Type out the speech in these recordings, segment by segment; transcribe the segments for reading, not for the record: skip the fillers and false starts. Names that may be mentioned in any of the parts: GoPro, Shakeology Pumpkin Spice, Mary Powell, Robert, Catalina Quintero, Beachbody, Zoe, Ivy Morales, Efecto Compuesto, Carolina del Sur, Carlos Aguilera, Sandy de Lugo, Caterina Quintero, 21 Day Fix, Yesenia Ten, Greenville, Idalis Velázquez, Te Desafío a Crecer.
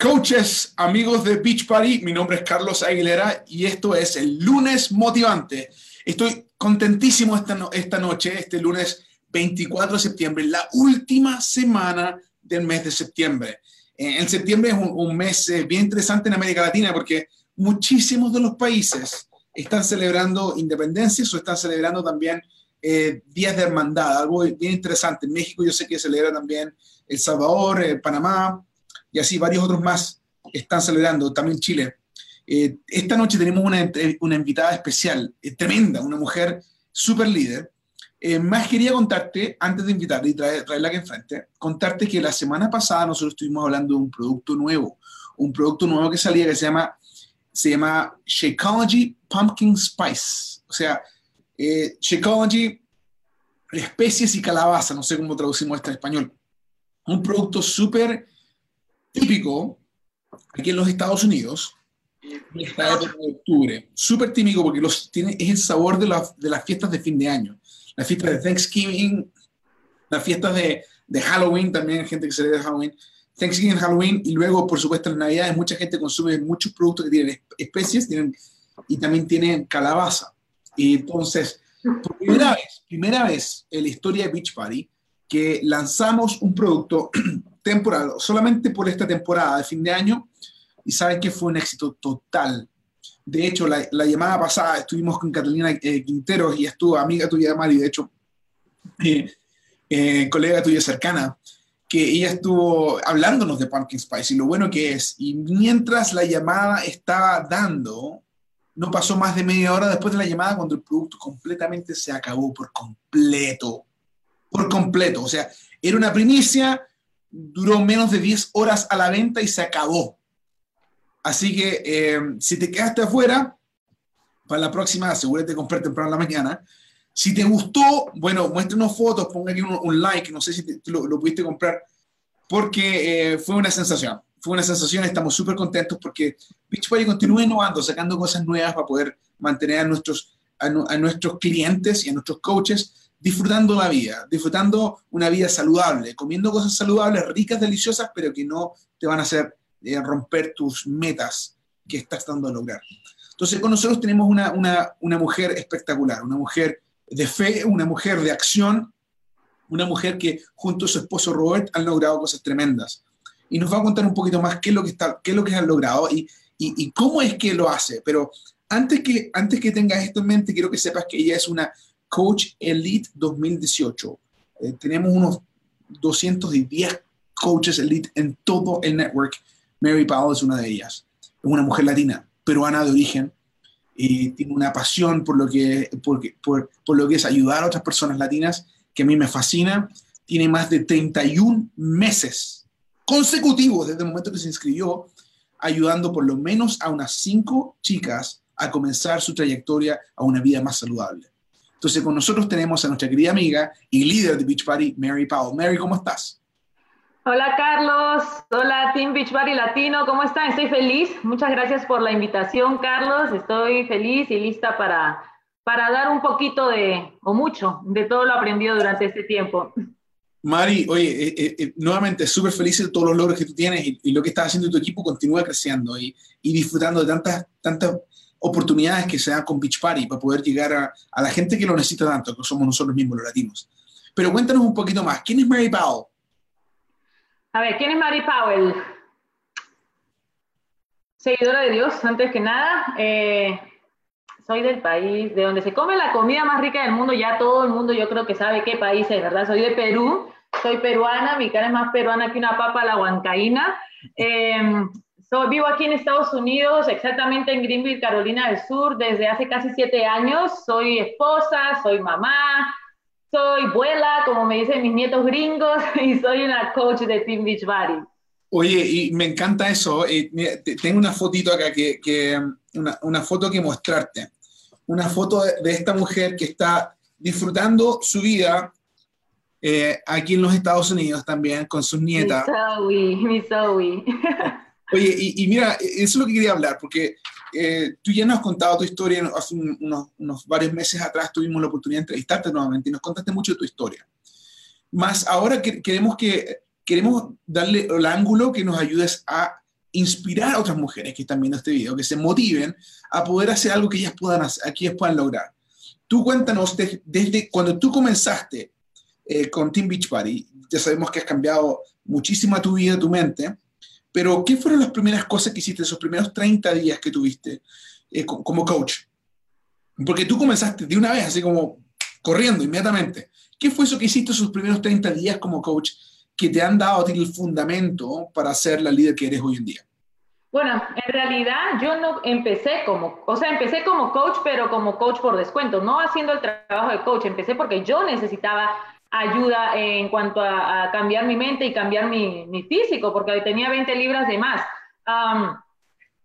Coaches, amigos de Beachbody, mi nombre es Carlos Aguilera y esto es el Lunes Motivante. Estoy contentísimo esta noche, este lunes 24 de septiembre, la última semana del mes de septiembre. En septiembre es un mes bien interesante en América Latina porque muchísimos de los países están celebrando independencias o están celebrando también días de hermandad, algo bien interesante. En México yo sé que celebra también El Salvador, Panamá, y así varios otros más están celebrando, también Chile. Esta noche tenemos una invitada especial, tremenda, una mujer súper líder. Más quería contarte, antes de invitarla y traerla aquí enfrente, contarte que la semana pasada nosotros estuvimos hablando de un producto nuevo que salía, que se llama Shakeology Pumpkin Spice. O sea, Shakeology, especies y calabaza, no sé cómo traducimos esto en español. Un producto súper típico aquí en los Estados Unidos, en esta época de octubre, súper típico porque es el sabor de las fiestas de fin de año, las fiestas de Thanksgiving, las fiestas de Halloween, también hay gente que celebra Halloween, Thanksgiving, Halloween, y luego por supuesto en Navidades mucha gente consume muchos productos que tienen especies y también tienen calabaza. Y entonces, por primera vez en la historia de Beachbody que lanzamos un producto temporal, solamente por esta temporada de fin de año, y saben que fue un éxito total. De hecho, la llamada pasada estuvimos con Catalina Quintero, y estuvo amiga tuya, Mari, de hecho, colega tuya cercana, que ella estuvo hablándonos de Pumpkin Spice y lo bueno que es, y mientras la llamada estaba dando, no pasó más de media hora después de la llamada cuando el producto completamente se acabó, por completo, o sea, era una primicia, duró menos de 10 horas a la venta y se acabó. Así que si te quedaste afuera, para la próxima asegúrate de comprar temprano en la mañana. Si te gustó, bueno, muéstranos fotos, ponga aquí un like, no sé si lo pudiste comprar, porque fue una sensación, estamos súper contentos porque Beachbody continúa innovando, sacando cosas nuevas para poder mantener a nuestros clientes y a nuestros coaches disfrutando la vida, disfrutando una vida saludable, comiendo cosas saludables, ricas, deliciosas, pero que no te van a hacer romper tus metas que estás tratando de lograr. Entonces, con nosotros tenemos una mujer espectacular, una mujer de fe, una mujer de acción, una mujer que junto a su esposo Robert han logrado cosas tremendas. Y nos va a contar un poquito más qué es lo que han logrado y cómo es que lo hace. Pero antes que tengas esto en mente, quiero que sepas que ella es una Coach Elite 2018. Tenemos unos 210 coaches elite en todo el network. Mary Powell es una de ellas. Es una mujer latina, peruana de origen, y tiene una pasión por lo que es ayudar a otras personas latinas, que a mí me fascina. Tiene más de 31 meses consecutivos desde el momento que se inscribió, ayudando por lo menos a unas 5 chicas a comenzar su trayectoria a una vida más saludable. Entonces, con nosotros tenemos a nuestra querida amiga y líder de Beachbody, Mary Powell. Mary, ¿cómo estás? Hola, Carlos. Hola, Team Beachbody Latino. ¿Cómo están? Estoy feliz. Muchas gracias por la invitación, Carlos. Estoy feliz y lista para dar un poquito de todo lo aprendido durante este tiempo. Mary, oye, nuevamente súper feliz de todos los logros que tú tienes y lo que estás haciendo tu equipo continúa creciendo y disfrutando de tantas oportunidades que se dan con Beachbody para poder llegar a la gente que lo necesita tanto, que somos nosotros mismos los latinos. Pero cuéntanos un poquito más, ¿quién es Mary Powell? A ver, ¿quién es Mary Powell? Seguidora de Dios, antes que nada. Soy del país de donde se come la comida más rica del mundo, ya todo el mundo yo creo que sabe qué país es, ¿verdad? Soy de Perú, soy peruana, mi cara es más peruana que una papa a la huancaína. Vivo aquí en Estados Unidos, exactamente en Greenville, Carolina del Sur, desde hace casi 7 años. Soy esposa, soy mamá, soy abuela, como me dicen mis nietos gringos, y soy una coach de Team Beachbody. Oye, y me encanta eso. Tengo una fotito acá, una foto que mostrarte. Una foto de esta mujer que está disfrutando su vida aquí en los Estados Unidos también, con sus nietas. Mi Zoe. Oye, y mira, eso es lo que quería hablar, porque tú ya nos has contado tu historia, hace unos varios meses atrás tuvimos la oportunidad de entrevistarte nuevamente y nos contaste mucho de tu historia. Más ahora queremos darle el ángulo que nos ayudes a inspirar a otras mujeres que están viendo este video, que se motiven a poder hacer algo que ellas puedan hacer, que ellas puedan lograr. Tú cuéntanos, desde cuando tú comenzaste con Team Beachbody, ya sabemos que has cambiado muchísimo tu vida, tu mente, pero ¿qué fueron las primeras cosas que hiciste, esos primeros 30 días que tuviste como coach? Porque tú comenzaste de una vez, así como corriendo inmediatamente. ¿Qué fue eso que hiciste esos primeros 30 días como coach que te han dado a ti el fundamento para ser la líder que eres hoy en día? Bueno, en realidad yo no empecé como, o sea, empecé como coach, pero como coach por descuento, no haciendo el trabajo de coach. Empecé porque yo necesitaba ayuda en cuanto a cambiar mi mente y cambiar mi físico, porque tenía 20 libras de más.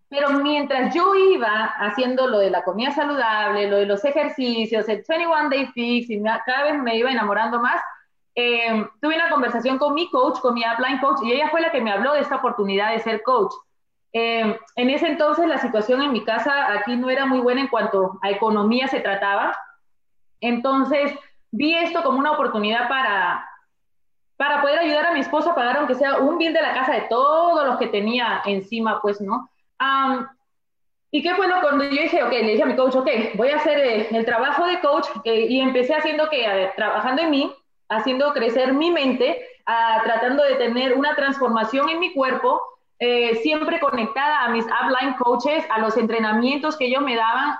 Pero mientras yo iba haciendo lo de la comida saludable, lo de los ejercicios, el 21 Day Fix, y cada vez me iba enamorando más, tuve una conversación con mi coach, con mi upline coach, y ella fue la que me habló de esta oportunidad de ser coach. En ese entonces la situación en mi casa aquí no era muy buena en cuanto a economía se trataba. Entonces vi esto como una oportunidad para poder ayudar a mi esposo a pagar, aunque sea un bill de la casa, de todos los que tenía encima, pues, ¿no? Y qué bueno, cuando yo dije, ok, le dije a mi coach, ok, voy a hacer el trabajo de coach, y empecé haciendo trabajando en mí, haciendo crecer mi mente, tratando de tener una transformación en mi cuerpo, siempre conectada a mis upline coaches, a los entrenamientos que ellos me daban,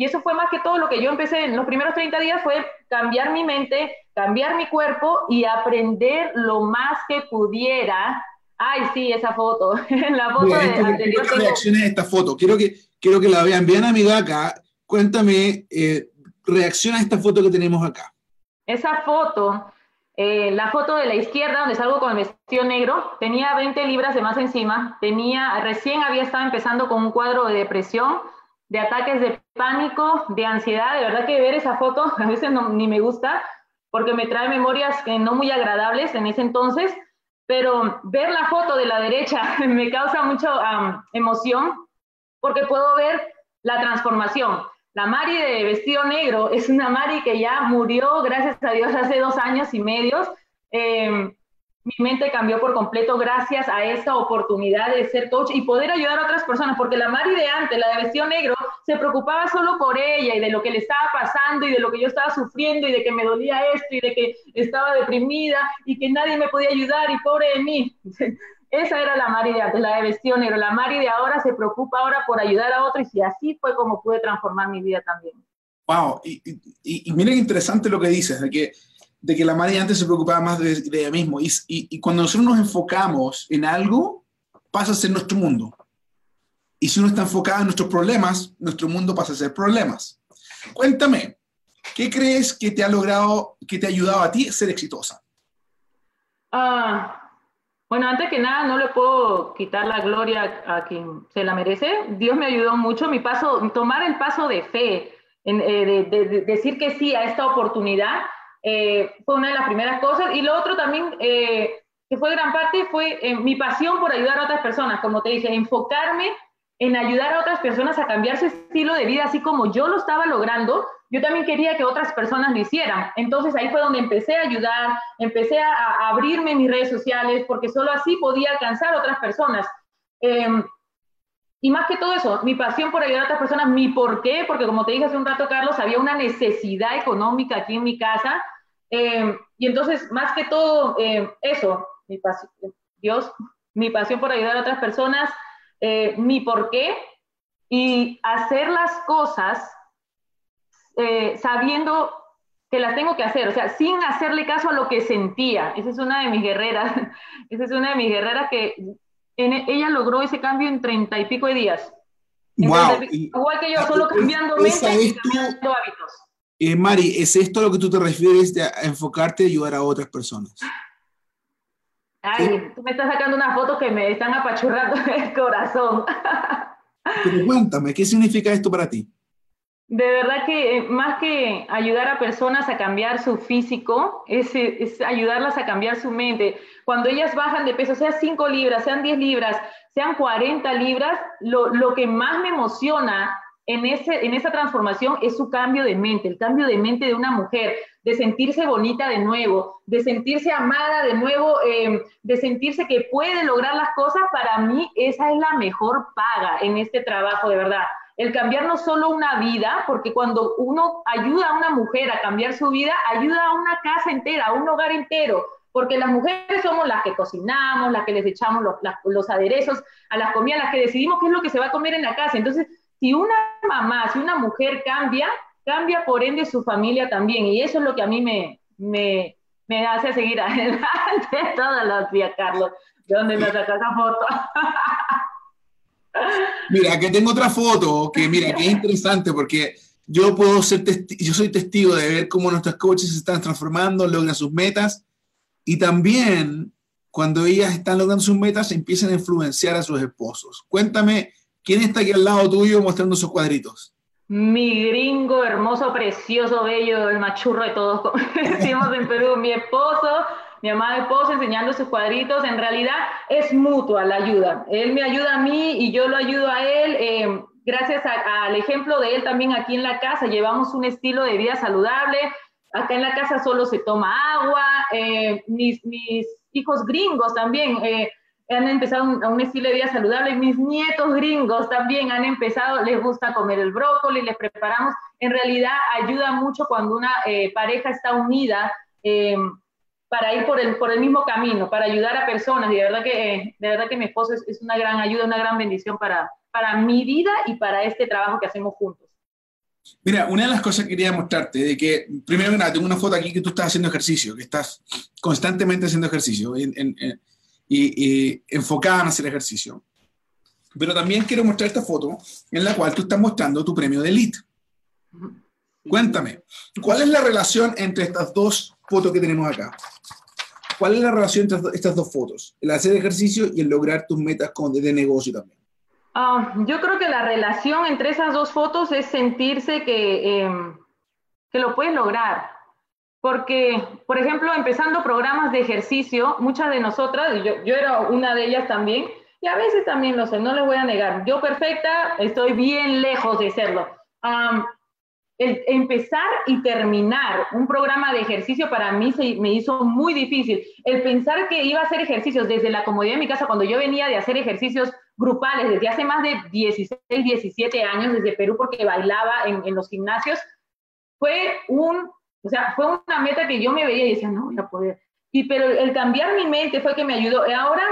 y eso fue más que todo lo que yo empecé en los primeros 30 días, fue cambiar mi mente, cambiar mi cuerpo y aprender lo más que pudiera. Ay, sí, esa foto. La foto reacciones a esta foto. Quiero que la vean bien, amiga, acá. Cuéntame, reacciona a esta foto que tenemos acá. Esa foto, la foto de la izquierda, donde salgo con el vestido negro, tenía 20 libras de más encima. Recién había estado empezando con un cuadro de depresión, de ataques de pánico, de ansiedad. De verdad que ver esa foto a veces ni me gusta, porque me trae memorias no muy agradables en ese entonces. Pero ver la foto de la derecha me causa mucha emoción, porque puedo ver la transformación. La Mari de vestido negro es una Mari que ya murió, gracias a Dios, hace 2 años y medio. Mi mente cambió por completo gracias a esta oportunidad de ser coach y poder ayudar a otras personas, porque la Mari de antes, la de vestido negro, se preocupaba solo por ella y de lo que le estaba pasando y de lo que yo estaba sufriendo y de que me dolía esto y de que estaba deprimida y que nadie me podía ayudar y pobre de mí. Esa era la Mari de antes, la de vestido negro. La Mari de ahora se preocupa ahora por ayudar a otros, y así fue como pude transformar mi vida también. Wow, y miren qué interesante lo que dices, de que la Mari antes se preocupaba más de ella misma. Y cuando nosotros nos enfocamos en algo, pasa a ser nuestro mundo. Y si uno está enfocado en nuestros problemas, nuestro mundo pasa a ser problemas. Cuéntame, ¿qué crees que te ha logrado, que te ha ayudado a ti ser exitosa? Bueno, antes que nada, no le puedo quitar la gloria a quien se la merece. Dios me ayudó mucho. Tomar el paso de fe, de decir que sí a esta oportunidad, fue una de las primeras cosas. Y lo otro también, que fue gran parte, fue mi pasión por ayudar a otras personas. Como te dije, enfocarme en ayudar a otras personas a cambiar su estilo de vida, así como yo lo estaba logrando, yo también quería que otras personas lo hicieran. Entonces ahí fue donde empecé a ayudar, empecé a abrirme mis redes sociales, porque solo así podía alcanzar a otras personas. Y más que todo eso, mi pasión por ayudar a otras personas, mi por qué, porque como te dije hace un rato, Carlos, había una necesidad económica aquí en mi casa, y entonces, más que todo, eso, mi pasión por ayudar a otras personas, mi por qué, y hacer las cosas sabiendo que las tengo que hacer, o sea, sin hacerle caso a lo que sentía. Esa es una de mis guerreras, que ella logró ese cambio en 30 y pico de días. Wow. Igual que yo, solo cambiando mente y cambiando hábitos. Mari, ¿es esto a lo que tú te refieres de enfocarte y ayudar a otras personas? Ay, tú me estás sacando unas fotos que me están apachurrando el corazón. Pero cuéntame, ¿qué significa esto para ti? De verdad que más que ayudar a personas a cambiar su físico, es ayudarlas a cambiar su mente. Cuando ellas bajan de peso, sean 5 libras, sean 10 libras, sean 40 libras, lo que más me emociona en esa transformación es su cambio de mente, el cambio de mente de una mujer, de sentirse bonita de nuevo, de sentirse amada de nuevo, de sentirse que puede lograr las cosas. Para mí esa es la mejor paga en este trabajo, de verdad. El cambiar no solo una vida, porque cuando uno ayuda a una mujer a cambiar su vida, ayuda a una casa entera, a un hogar entero. Porque las mujeres somos las que cocinamos, las que les echamos los aderezos a las comidas, las que decidimos qué es lo que se va a comer en la casa. Entonces, si una mamá, si una mujer cambia, cambia por ende su familia también. Y eso es lo que a mí me hace seguir adelante todos los días, Carlos. ¿De dónde me sacas esa foto? Mira, que tengo otra foto, que mira, que es interesante porque yo puedo ser yo soy testigo de ver cómo nuestras coaches se están transformando, logran sus metas. Y también, cuando ellas están logrando sus metas, empiezan a influenciar a sus esposos. Cuéntame, ¿quién está aquí al lado tuyo mostrando sus cuadritos? Mi gringo, hermoso, precioso, bello, el machurro de todos, como decimos en Perú. Mi esposo, mi amado esposo, enseñando sus cuadritos. En realidad, es mutua la ayuda. Él me ayuda a mí y yo lo ayudo a él. Gracias al ejemplo de él también aquí en la casa, llevamos un estilo de vida saludable. Acá en la casa solo se toma agua. Mis hijos gringos también han empezado un estilo de vida saludable. Mis nietos gringos también han empezado, les gusta comer el brócoli, les preparamos. En realidad ayuda mucho cuando una pareja está unida para ir por el mismo camino, para ayudar a personas. Y de verdad que mi esposo es una gran ayuda, una gran bendición para mi vida y para este trabajo que hacemos juntos. Mira, una de las cosas que quería mostrarte, de que, primero que nada, tengo una foto aquí que tú estás haciendo ejercicio, que estás constantemente haciendo ejercicio y enfocada en hacer ejercicio. Pero también quiero mostrar esta foto en la cual tú estás mostrando tu premio de Elite. Cuéntame, ¿cuál es la relación entre estas dos fotos que tenemos acá? ¿Cuál es la relación entre estas dos fotos? El hacer ejercicio y el lograr tus metas de negocio también. Yo creo que la relación entre esas dos fotos es sentirse que lo puedes lograr. Porque, por ejemplo, empezando programas de ejercicio, muchas de nosotras, yo era una de ellas también, y a veces también lo sé, no les voy a negar. Yo perfecta, estoy bien lejos de serlo. El empezar y terminar un programa de ejercicio para mí me hizo muy difícil. El pensar que iba a hacer ejercicios desde la comodidad de mi casa, cuando yo venía de hacer ejercicios grupales desde hace más de 16, 17 años desde Perú, porque bailaba en los gimnasios, fue una meta que yo me veía y decía, no voy a poder. Pero el cambiar mi mente fue que me ayudó. Ahora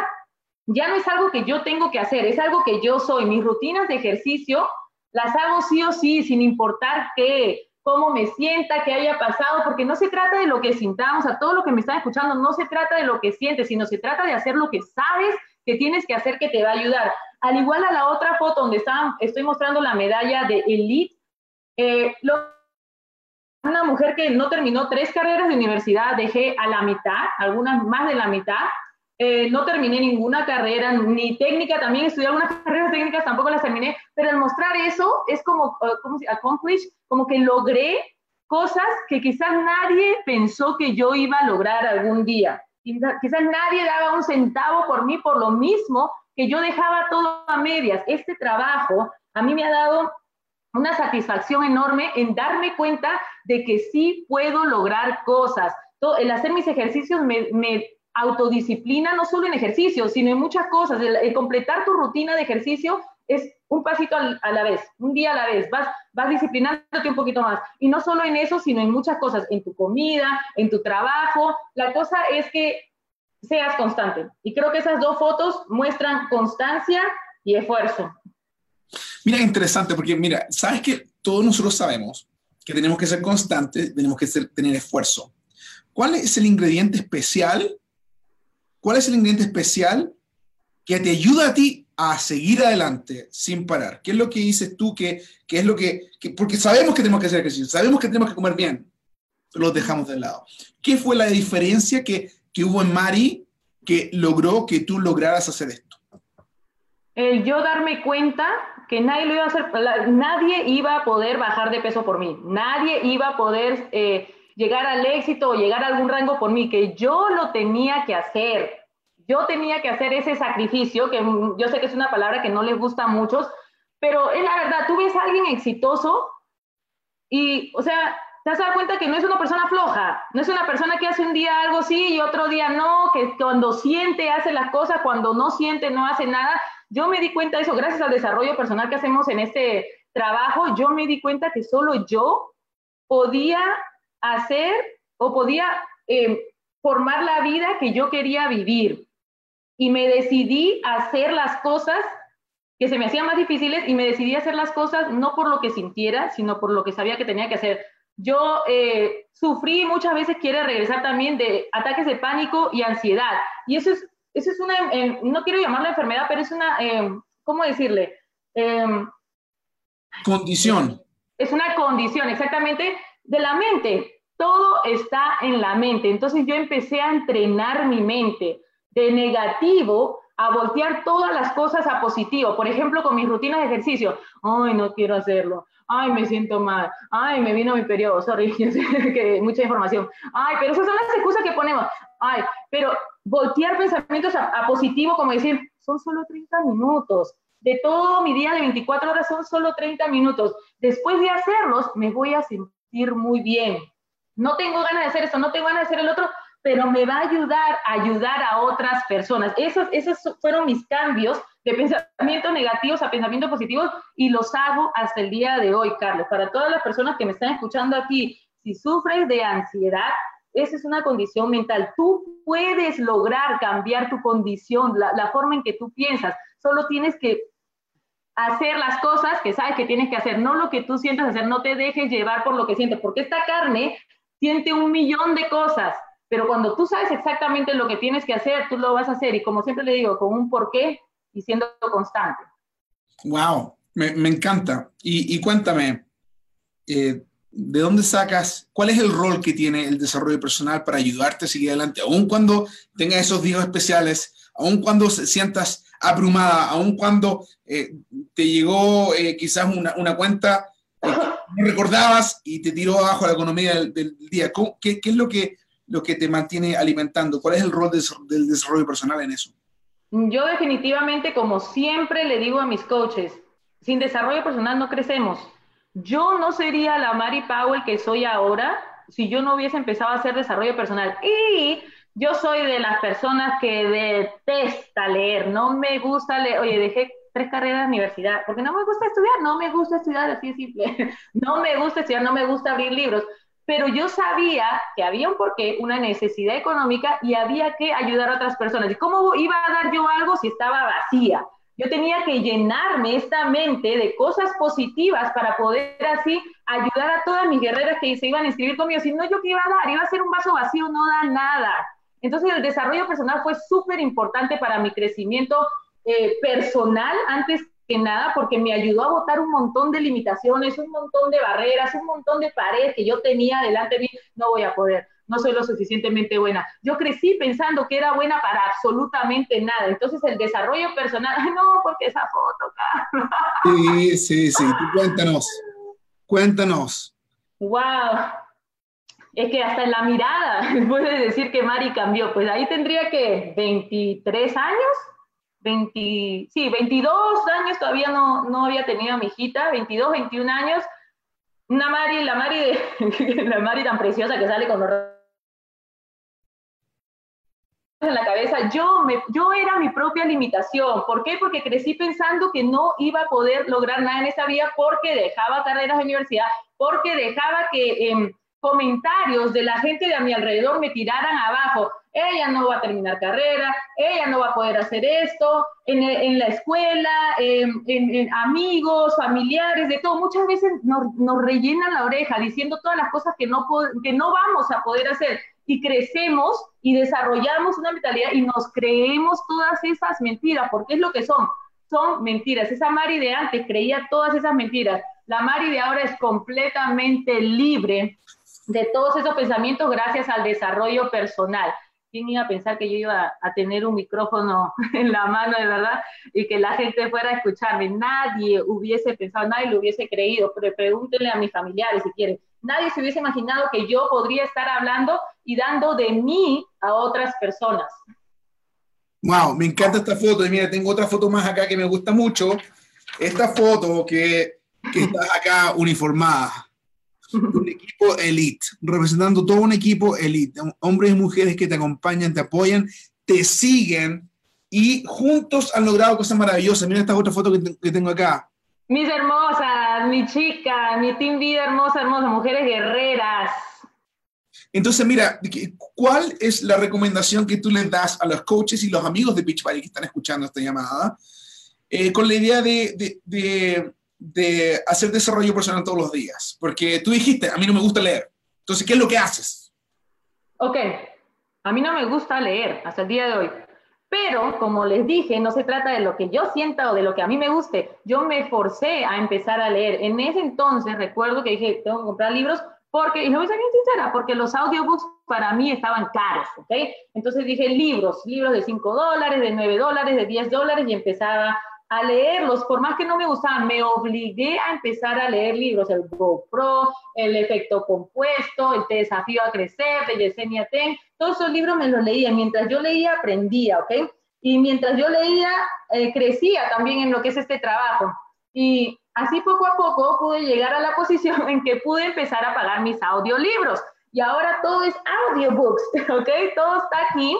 ya no es algo que yo tengo que hacer, es algo que yo soy. Mis rutinas de ejercicio las hago sí o sí, sin importar qué, cómo me sienta, qué haya pasado, porque no se trata de lo que sintamos. A todo lo que me están escuchando, no se trata de lo que sientes, sino se trata de hacer lo que sabes que tienes que hacer, que te va a ayudar. Al igual a la otra foto donde estoy mostrando la medalla de Elite, una mujer que no terminó 3 carreras de universidad, dejé a la mitad, algunas más de la mitad. No terminé ninguna carrera, ni técnica, también estudié algunas carreras técnicas, tampoco las terminé, pero al mostrar eso es como accomplish, como que logré cosas que quizás nadie pensó que yo iba a lograr algún día. Quizás nadie daba un centavo por mí, por lo mismo que yo dejaba todo a medias. Este trabajo a mí me ha dado una satisfacción enorme en darme cuenta de que sí puedo lograr cosas. El hacer mis ejercicios me autodisciplina, no solo en ejercicio, sino en muchas cosas. El completar tu rutina de ejercicio es un pasito a la vez, un día a la vez. Vas disciplinándote un poquito más. Y no solo en eso, sino en muchas cosas, en tu comida, en tu trabajo. La cosa es que seas constante. Y creo que esas dos fotos muestran constancia y esfuerzo. Mira, interesante, porque mira, sabes que todos nosotros sabemos que tenemos que ser constantes, tenemos que tener esfuerzo. ¿Cuál es el ingrediente especial? ¿Cuál es el ingrediente especial que te ayuda a ti a seguir adelante sin parar? ¿Qué es lo que dices tú? ¿Qué es lo que porque sabemos que tenemos que hacer ejercicio, sabemos que tenemos que comer bien, pero los dejamos de lado. ¿Qué fue la diferencia que hubo en Mari que logró que tú lograras hacer esto? El yo darme cuenta que nadie lo iba a hacer, nadie iba a poder bajar de peso por mí, nadie iba a poder llegar al éxito o llegar a algún rango por mí, que yo lo tenía que hacer. Yo tenía que hacer ese sacrificio, que yo sé que es una palabra que no les gusta a muchos, Pero es la verdad, tú ves a alguien exitoso y, o sea, te has dado cuenta que no es una persona floja, no es una persona que hace un día algo sí y otro día no, que cuando siente hace las cosas, cuando no siente no hace nada. Yo me di cuenta de eso gracias al desarrollo personal que hacemos en este trabajo. Yo me di cuenta que solo yo podía hacer o podía formar la vida que yo quería vivir. Y me decidí a hacer las cosas que se me hacían más difíciles y me decidí a hacer las cosas no por lo que sintiera, sino por lo que sabía que tenía que hacer. Yo sufrí muchas veces, quiero regresar también, de ataques de pánico y ansiedad. Y eso es una, no quiero llamarla enfermedad, pero es una, ¿cómo decirle? Condición. Es una condición, exactamente, de la mente. Todo está en la mente. Entonces yo empecé a entrenar mi mente de negativo a voltear todas las cosas a positivo. Por ejemplo, con mis rutinas de ejercicio. Ay, no quiero hacerlo. Ay, me siento mal. Ay, me vino mi periodo. Sorry, yo sé que mucha información. Ay, pero esas son las excusas que ponemos. Ay, pero voltear pensamientos a positivo, como decir, son solo 30 minutos. De todo mi día de 24 horas son solo 30 minutos. Después de hacerlos, me voy a sentir muy bien. No tengo ganas de hacer esto, no tengo ganas de hacer el otro, pero me va a ayudar a otras personas. Esos fueron mis cambios de pensamientos negativos a pensamientos positivos y los hago hasta el día de hoy, Carlos. Para todas las personas que me están escuchando aquí, si sufres de ansiedad, esa es una condición mental. Tú puedes lograr cambiar tu condición, la forma en que tú piensas. Solo tienes que hacer las cosas que sabes que tienes que hacer, no lo que tú sientas hacer. No te dejes llevar por lo que sientes, porque esta carne siente 1.000.000 de cosas. Pero cuando tú sabes exactamente lo que tienes que hacer, tú lo vas a hacer. Y como siempre le digo, con un porqué y siendo constante. Wow, me encanta. Y cuéntame, ¿de dónde sacas? ¿Cuál es el rol que tiene el desarrollo personal para ayudarte a seguir adelante? Aun cuando tengas esos días especiales, aun cuando te sientas abrumada, aun cuando te llegó quizás una cuenta que no recordabas y te tiró abajo la economía del día. ¿Qué es lo que te mantiene alimentando? ¿Cuál es el rol del desarrollo personal en eso? Yo definitivamente, como siempre le digo a mis coaches, sin desarrollo personal no crecemos. Yo no sería la Mary Powell que soy ahora si yo no hubiese empezado a hacer desarrollo personal. Y yo soy de las personas que detesta leer, no me gusta leer. Oye, dejé 3 carreras de universidad porque no me gusta estudiar, no me gusta estudiar, así de simple. No me gusta estudiar, no me gusta abrir libros. Pero yo sabía que había un porqué, una necesidad económica y había que ayudar a otras personas. ¿Y cómo iba a dar yo algo si estaba vacía? Yo tenía que llenarme esta mente de cosas positivas para poder así ayudar a todas mis guerreras que se iban a inscribir conmigo. Si no, ¿yo qué iba a dar? Iba a ser un vaso vacío, no da nada. Entonces el desarrollo personal fue súper importante para mi crecimiento personal antes que nada, porque me ayudó a botar un montón de limitaciones, un montón de barreras, un montón de paredes que yo tenía delante de mí. No voy a poder, no soy lo suficientemente buena. Yo crecí pensando que era buena para absolutamente nada. Entonces el desarrollo personal, ay, no, porque esa foto, Carlos. Sí, sí, sí, tú cuéntanos. Wow, es que hasta en la mirada, después de decir que Mari cambió, pues ahí tendría que 23 años, 22 años, todavía no había tenido a mi hijita, 22, 21 años, una Mari, la Mari tan preciosa que sale con los en la cabeza. Yo era mi propia limitación. ¿Por qué? Porque crecí pensando que no iba a poder lograr nada en esta vida porque dejaba carreras de universidad, porque dejaba que comentarios de la gente de a mi alrededor me tiraran abajo. Ella no va a terminar carrera, ella no va a poder hacer esto, en la escuela, en amigos, familiares, de todo. Muchas veces nos rellenan la oreja diciendo todas las cosas que no vamos a poder hacer. Y crecemos y desarrollamos una mentalidad y nos creemos todas esas mentiras, porque es lo que son. Son mentiras. Esa Mari de antes creía todas esas mentiras. La Mari de ahora es completamente libre de todos esos pensamientos gracias al desarrollo personal. ¿Quién iba a pensar que yo iba a tener un micrófono en la mano, de verdad, y que la gente fuera a escucharme? Nadie hubiese pensado, nadie lo hubiese creído, pero pregúntenle a mis familiares si quieren. Nadie se hubiese imaginado que yo podría estar hablando y dando de mí a otras personas. Wow, me encanta esta foto. Y mira, tengo otra foto más acá que me gusta mucho, Esta foto que estás acá uniformada, un equipo elite, representando todo un equipo elite, hombres y mujeres que te acompañan, te apoyan, te siguen y juntos han logrado cosas maravillosas. Mira esta otra foto que tengo acá. Mis hermosas, mi chica, mi team vida hermosa, hermosa, mujeres guerreras. Entonces, mira, ¿cuál es la recomendación que tú les das a los coaches y los amigos de Beachbody que están escuchando esta llamada? Con la idea de hacer desarrollo personal todos los días, porque tú dijiste, a mí no me gusta leer, entonces, ¿qué es lo que haces? Ok, a mí no me gusta leer hasta el día de hoy, pero como les dije, no se trata de lo que yo sienta o de lo que a mí me guste, yo me forcé a empezar a leer. En ese entonces recuerdo que dije, tengo que comprar libros, porque, y no voy a ser bien sincera, porque los audiobooks para mí estaban caros, ¿ok? Entonces dije, libros de $5, de $9, de $10, y empezaba a leerlos, por más que no me gustaban, me obligué a empezar a leer libros, el GoPro, el Efecto Compuesto, el Te Desafío a Crecer, de Yesenia Ten, todos esos libros me los leía, mientras yo leía aprendía, ¿ok? Y mientras yo leía, crecía también en lo que es este trabajo, y así poco a poco pude llegar a la posición en que pude empezar a pagar mis audiolibros, y ahora todo es audiobooks, ¿ok? Todo está aquí.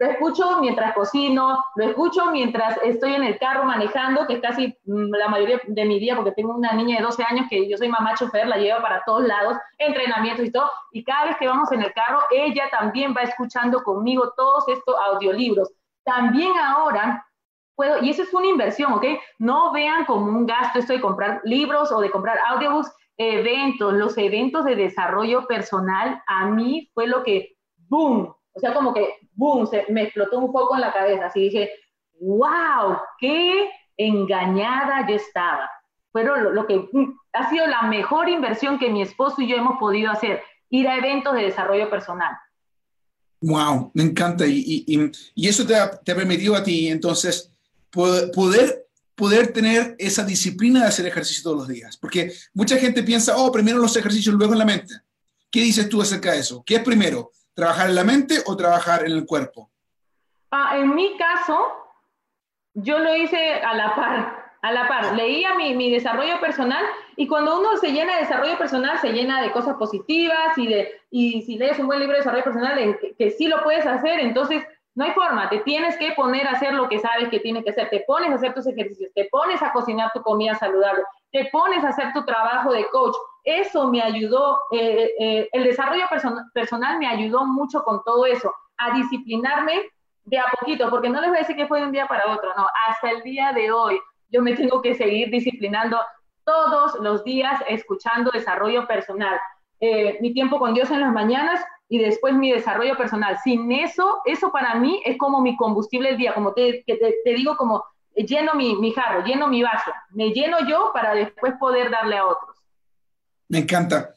Lo escucho mientras cocino, lo escucho mientras estoy en el carro manejando, que es casi la mayoría de mi día, porque tengo una niña de 12 años que yo soy mamá chofer, la llevo para todos lados, entrenamientos y todo, y cada vez que vamos en el carro, ella también va escuchando conmigo todos estos audiolibros. También ahora puedo, y eso es una inversión, ¿ok? No vean como un gasto esto de comprar libros o de comprar audiobooks, eventos, los eventos de desarrollo personal, a mí fue lo que ¡boom! O sea, como que, boom, me explotó un poco en la cabeza. Así dije, wow, qué engañada yo estaba. Fueron lo que ha sido la mejor inversión que mi esposo y yo hemos podido hacer, ir a eventos de desarrollo personal. Wow, me encanta. Y eso te ha permitido a ti, entonces, poder tener esa disciplina de hacer ejercicio todos los días. Porque mucha gente piensa, oh, primero los ejercicios, luego en la mente. ¿Qué dices tú acerca de eso? ¿Qué es primero? ¿Trabajar en la mente o trabajar en el cuerpo? En mi caso, yo lo hice a la par. Leía mi desarrollo personal, y cuando uno se llena de desarrollo personal, se llena de cosas positivas, y si lees un buen libro de desarrollo personal, que sí lo puedes hacer, entonces no hay forma. Te tienes que poner a hacer lo que sabes que tienes que hacer. Te pones a hacer tus ejercicios, te pones a cocinar tu comida saludable, te pones a hacer tu trabajo de coach. Eso me ayudó, el desarrollo personal me ayudó mucho con todo eso, a disciplinarme de a poquito, porque no les voy a decir que fue de un día para otro, no, hasta el día de hoy yo me tengo que seguir disciplinando todos los días, escuchando desarrollo personal, mi tiempo con Dios en las mañanas y después mi desarrollo personal. Sin eso para mí es como mi combustible del día, como te digo, como lleno mi jarro, lleno mi vaso, me lleno yo para después poder darle a otros. Me encanta.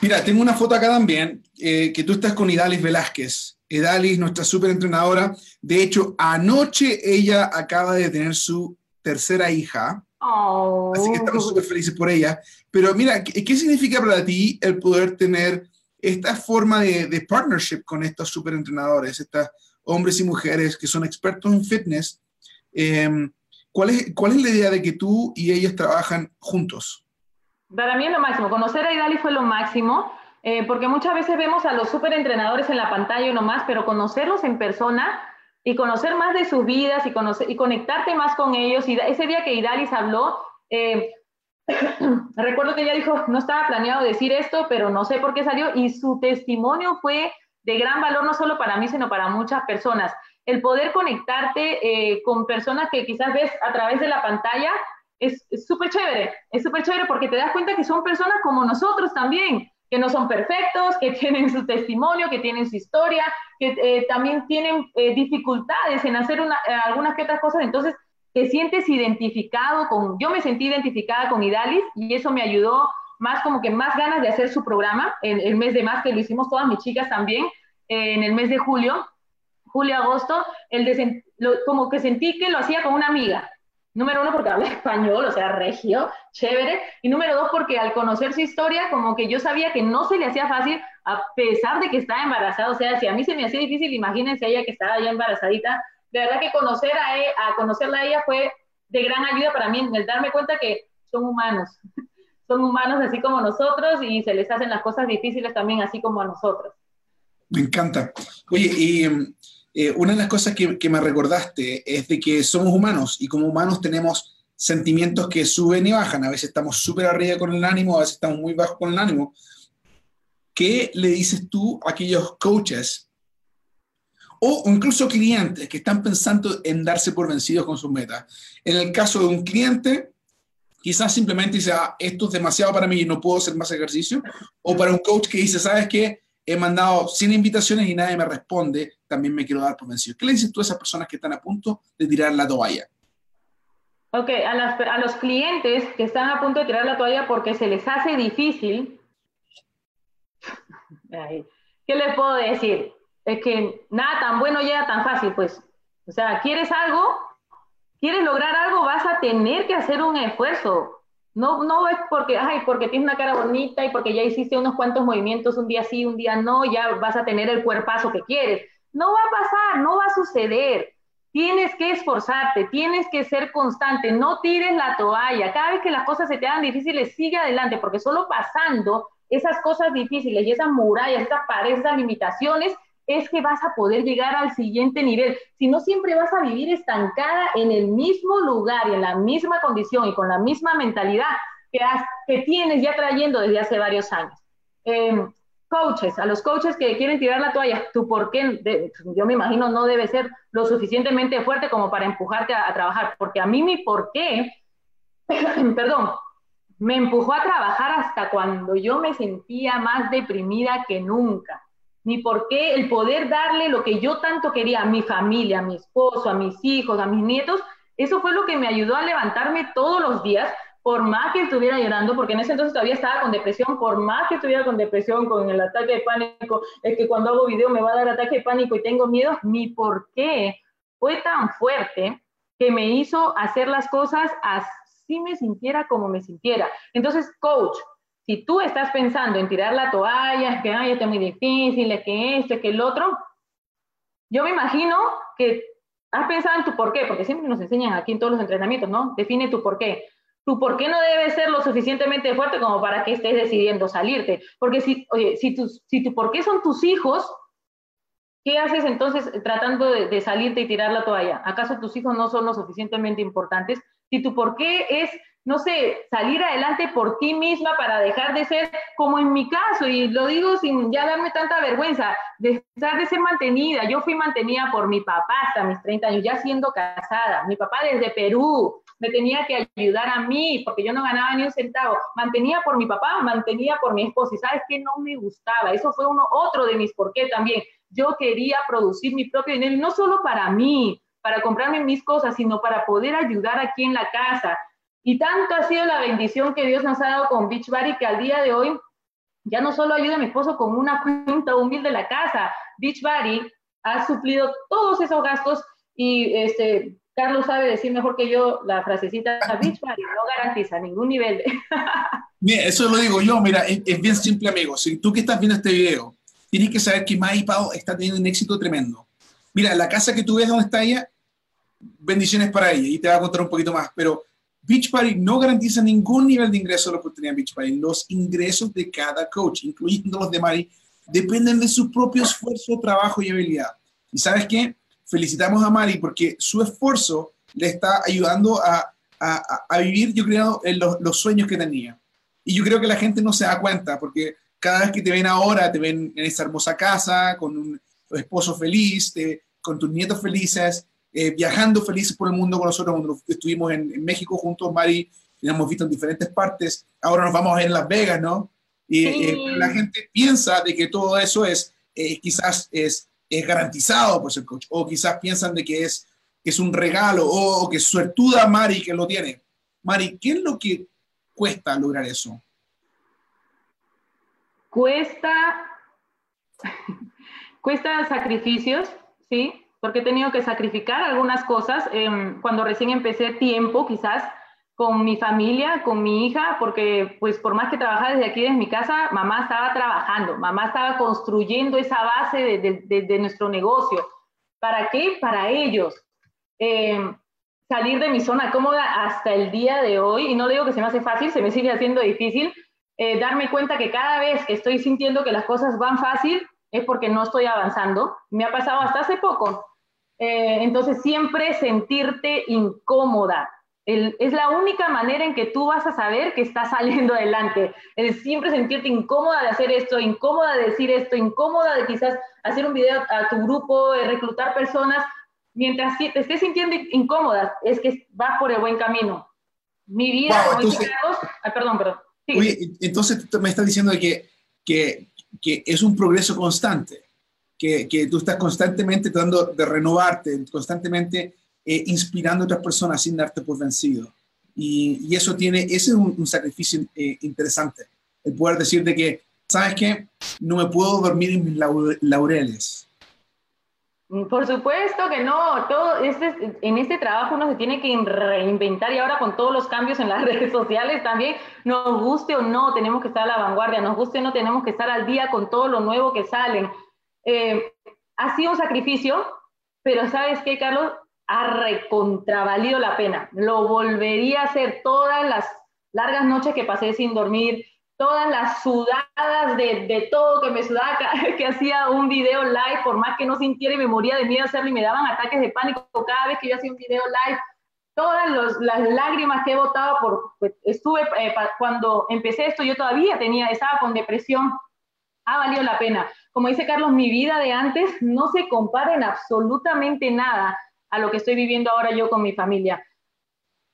Mira, tengo una foto acá también, que tú estás con Idalis Velázquez. Idalis, nuestra súper entrenadora. De hecho, anoche ella acaba de tener su tercera hija. Oh. Así que estamos súper felices por ella. Pero mira, ¿qué significa para ti el poder tener esta forma de partnership con estos súper entrenadores, estos hombres y mujeres que son expertos en fitness? ¿Cuál es la idea de que tú y ellos trabajan juntos? Para mí es lo máximo. Conocer a Idalis fue lo máximo, porque muchas veces vemos a los superentrenadores en la pantalla y nomás, pero conocerlos en persona y conocer más de sus vidas y conectarte más con ellos. Y ese día que Idalis habló, recuerdo que ella dijo, no estaba planeado decir esto, pero no sé por qué salió. Y su testimonio fue de gran valor, no solo para mí, sino para muchas personas. El poder conectarte con personas que quizás ves a través de la pantalla, es súper chévere porque te das cuenta que son personas como nosotros también, que no son perfectos, que tienen su testimonio, que tienen su historia, que también tienen dificultades en hacer algunas que otras cosas. Entonces te sientes identificado yo me sentí identificada con Idalis, y eso me ayudó más, como que más ganas de hacer su programa en el mes de marzo, que lo hicimos todas mis chicas también, en el mes de julio, agosto, como que sentí que lo hacía con una amiga. Número uno, porque habla español, o sea, regio, chévere. Y número dos, porque al conocer su historia, como que yo sabía que no se le hacía fácil, a pesar de que estaba embarazada. O sea, si a mí se me hacía difícil, imagínense a ella que estaba ya embarazadita. De verdad que conocerla a ella fue de gran ayuda para mí, el darme cuenta que son humanos así como nosotros y se les hacen las cosas difíciles también así como a nosotros. Me encanta. Oye, y una de las cosas que me recordaste es de que somos humanos y como humanos tenemos sentimientos que suben y bajan. A veces estamos súper arriba con el ánimo, a veces estamos muy bajo con el ánimo. ¿Qué le dices tú a aquellos coaches o incluso clientes que están pensando en darse por vencidos con sus metas? En el caso de un cliente, quizás simplemente dice, ah, esto es demasiado para mí y no puedo hacer más ejercicio. O para un coach que dice, ¿sabes qué? He mandado 100 invitaciones y nadie me responde, también me quiero dar por vencido. ¿Qué le dices tú a esas personas que están a punto de tirar la toalla? Ok, a los clientes que están a punto de tirar la toalla porque se les hace difícil, ¿qué les puedo decir? Es que nada tan bueno llega tan fácil, pues. O sea, ¿quieres algo? ¿Quieres lograr algo? Vas a tener que hacer un esfuerzo. No, no es porque, ay, porque tienes una cara bonita y porque ya hiciste unos cuantos movimientos, un día sí, un día no, ya vas a tener el cuerpazo que quieres. No va a pasar, no va a suceder. Tienes que esforzarte, tienes que ser constante, no tires la toalla. Cada vez que las cosas se te hagan difíciles, sigue adelante, porque solo pasando esas cosas difíciles y esas murallas, esas paredes, esas limitaciones, es que vas a poder llegar al siguiente nivel. Si no, siempre vas a vivir estancada en el mismo lugar y en la misma condición y con la misma mentalidad que tienes ya trayendo desde hace varios años. Coaches, a los coaches que quieren tirar la toalla, tu por qué, yo me imagino no debe ser lo suficientemente fuerte como para empujarte a trabajar, porque a mí mi por qué, perdón, me empujó a trabajar hasta cuando yo me sentía más deprimida que nunca. Ni por qué el poder darle lo que yo tanto quería a mi familia, a mi esposo, a mis hijos, a mis nietos, eso fue lo que me ayudó a levantarme todos los días, por más que estuviera llorando, porque en ese entonces todavía estaba con depresión, por más que estuviera con depresión, con el ataque de pánico, es que cuando hago video me va a dar ataque de pánico y tengo miedo, mi por qué fue tan fuerte que me hizo hacer las cosas así me sintiera como me sintiera. Entonces, coach, si tú estás pensando en tirar la toalla, es que ay, esto es muy difícil, es que el otro, yo me imagino que has pensado en tu por qué, porque siempre nos enseñan aquí en todos los entrenamientos, ¿no? Define tu por qué. Tu por qué no debe ser lo suficientemente fuerte como para que estés decidiendo salirte. Porque si tu por qué son tus hijos, ¿qué haces entonces tratando de salirte y tirar la toalla? ¿Acaso tus hijos no son lo suficientemente importantes? Si tu por qué es, no sé, salir adelante por ti misma para dejar de ser, como en mi caso, y lo digo sin ya darme tanta vergüenza, dejar de ser mantenida. Yo fui mantenida por mi papá hasta mis 30 años, ya siendo casada. Mi papá desde Perú me tenía que ayudar a mí, porque yo no ganaba ni un centavo. Mantenida por mi papá, mantenida por mi esposa. Y ¿sabes qué? No me gustaba. Eso fue otro de mis por qué también. Yo quería producir mi propio dinero, no solo para mí, para comprarme mis cosas, sino para poder ayudar aquí en la casa. Y tanto ha sido la bendición que Dios nos ha dado con Beachbody que al día de hoy ya no solo ayuda a mi esposo con una cuenta humilde de la casa. Beachbody ha suplido todos esos gastos y Carlos sabe decir mejor que yo la frasecita Beachbody no garantiza ningún nivel. Mira, eso lo digo yo, mira, es bien simple, amigo. Si tú que estás viendo este video, tienes que saber que Mary Powell está teniendo un éxito tremendo. Mira, la casa que tú ves donde está ella, bendiciones para ella, y te va a contar un poquito más, pero Beachbody no garantiza ningún nivel de ingreso de la oportunidad Beachbody. Los ingresos de cada coach, incluyendo los de Mary, dependen de su propio esfuerzo, trabajo y habilidad. ¿Y sabes qué? Felicitamos a Mary porque su esfuerzo le está ayudando a vivir, yo creo, los sueños que tenía. Y yo creo que la gente no se da cuenta porque cada vez que te ven ahora, te ven en esta hermosa casa, con un esposo feliz, con tus nietos felices, viajando felices por el mundo con nosotros. Cuando estuvimos en México juntos, Mary, nos hemos visto en diferentes partes. Ahora nos vamos a ver en Las Vegas, ¿no? La gente piensa de que todo eso quizás es garantizado por ser coach, o quizás piensan de que es un regalo, o que suertuda Mary que lo tiene. Mary, ¿qué es lo que cuesta lograr eso? Cuesta sacrificios, ¿sí? Porque he tenido que sacrificar algunas cosas. Cuando recién empecé, tiempo quizás con mi familia, con mi hija, porque pues por más que trabajaba desde aquí, desde mi casa, mamá estaba trabajando, mamá estaba construyendo esa base de nuestro negocio. ¿Para qué? Para ellos. salir de mi zona cómoda hasta el día de hoy, y no le digo que se me hace fácil, se me sigue haciendo difícil, darme cuenta que cada vez que estoy sintiendo que las cosas van fácil es porque no estoy avanzando. Me ha pasado hasta hace poco. Entonces, siempre sentirte incómoda. Es la única manera en que tú vas a saber que estás saliendo adelante. El siempre sentirte incómoda de hacer esto, incómoda de decir esto, incómoda de quizás hacer un video a tu grupo, reclutar personas. Mientras te estés sintiendo incómoda, es que vas por el buen camino. Mi vida, wow, como entonces, Carlos, ay, perdón. Sí. Oye, entonces me estás diciendo que es un progreso constante, que tú estás constantemente tratando de renovarte, constantemente inspirando a otras personas sin darte por vencido. Y eso tiene, ese es un sacrificio interesante, el poder decirte que, ¿sabes qué? No me puedo dormir en mis laureles. Por supuesto que no, en este trabajo uno se tiene que reinventar, y ahora con todos los cambios en las redes sociales también, nos guste o no, tenemos que estar a la vanguardia, nos guste o no, tenemos que estar al día con todo lo nuevo que salen. Ha sido un sacrificio, pero ¿sabes qué, Carlos? Ha recontravalido la pena. Lo volvería a hacer. Todas las largas noches que pasé sin dormir, todas las sudadas de todo que me sudaba, que hacía un video live, por más que no sintiera, y me moría de miedo hacerlo y me daban ataques de pánico cada vez que yo hacía un video live, todas las lágrimas que he botado, cuando empecé esto yo todavía estaba con depresión, ha valido la pena. Como dice Carlos, mi vida de antes no se compara en absolutamente nada a lo que estoy viviendo ahora yo con mi familia.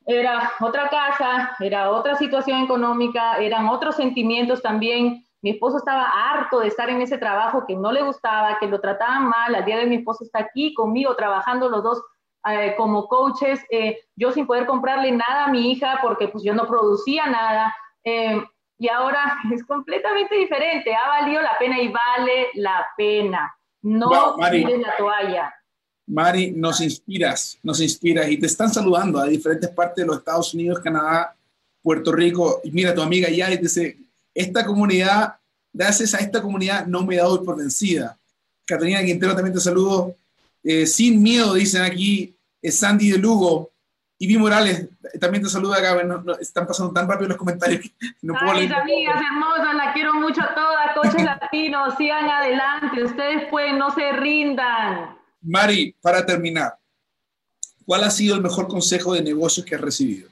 Era otra casa, era otra situación económica, eran otros sentimientos también. Mi esposo estaba harto de estar en ese trabajo que no le gustaba, que lo trataban mal. Al día de hoy mi esposo está aquí conmigo trabajando los dos como coaches, yo sin poder comprarle nada a mi hija porque pues yo no producía nada. Y ahora es completamente diferente, ha valido la pena y vale la pena. No tires la toalla. Mari, nos inspiras y te están saludando a diferentes partes de los Estados Unidos, Canadá, Puerto Rico. Y mira, tu amiga ya dice, esta comunidad, gracias a esta comunidad no me he dado por vencida. Caterina Quintero también te saludo. Sin miedo, dicen aquí, Sandy de Lugo. Ivy Morales también te saluda acá. Están pasando tan rápido los comentarios que no puedo leer. Mis amigas hermosas, las quiero mucho a todas, coaches latinos, sigan adelante, ustedes pueden, no se rindan. Mari, para terminar, ¿cuál ha sido el mejor consejo de negocios que has recibido?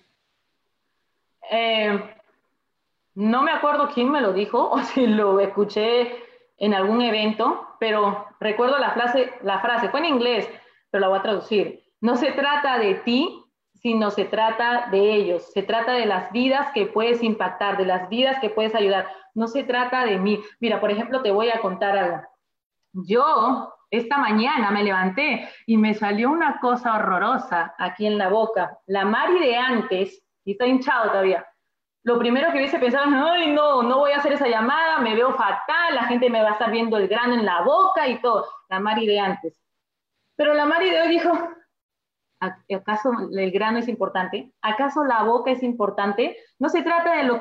No me acuerdo quién me lo dijo o si lo escuché en algún evento, pero recuerdo la frase fue en inglés, pero la voy a traducir. No se trata de ti, sino se trata de ellos. Se trata de las vidas que puedes impactar, de las vidas que puedes ayudar. No se trata de mí. Mira, por ejemplo, te voy a contar algo. Yo esta mañana me levanté y me salió una cosa horrorosa aquí en la boca. La Mari de antes, y está hinchado todavía, lo primero que hubiese pensado es, ay, no voy a hacer esa llamada, me veo fatal, la gente me va a estar viendo el grano en la boca y todo. La Mari de antes. Pero la Mari de hoy dijo, ¿acaso el grano es importante? ¿Acaso la boca es importante? No se trata de lo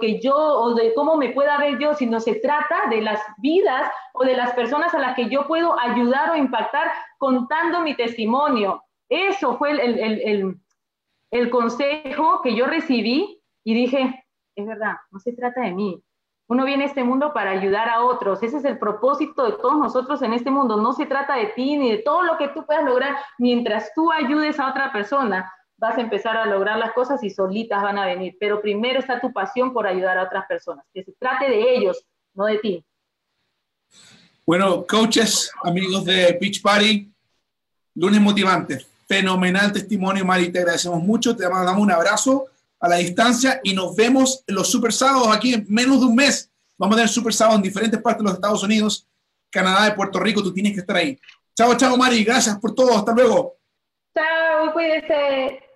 que yo o de cómo me pueda ver yo, sino se trata de las vidas o de las personas a las que yo puedo ayudar o impactar contando mi testimonio. Eso fue el consejo que yo recibí y dije, es verdad, no se trata de mí. Uno viene a este mundo para ayudar a otros. Ese es el propósito de todos nosotros en este mundo. No se trata de ti ni de todo lo que tú puedas lograr. Mientras tú ayudes a otra persona, vas a empezar a lograr las cosas y solitas van a venir. Pero primero está tu pasión por ayudar a otras personas. Que se trate de ellos, no de ti. Bueno, coaches, amigos de Beachbody, lunes motivante. Fenomenal testimonio, Mari. Te agradecemos mucho. Te mandamos un abrazo a la distancia y nos vemos en los super sábados aquí en menos de un mes. Vamos a tener super sábados en diferentes partes de los Estados Unidos, Canadá, de Puerto Rico. Tú tienes que estar ahí. Chao, Mari. Gracias por todo. Hasta luego. Chao, cuídese.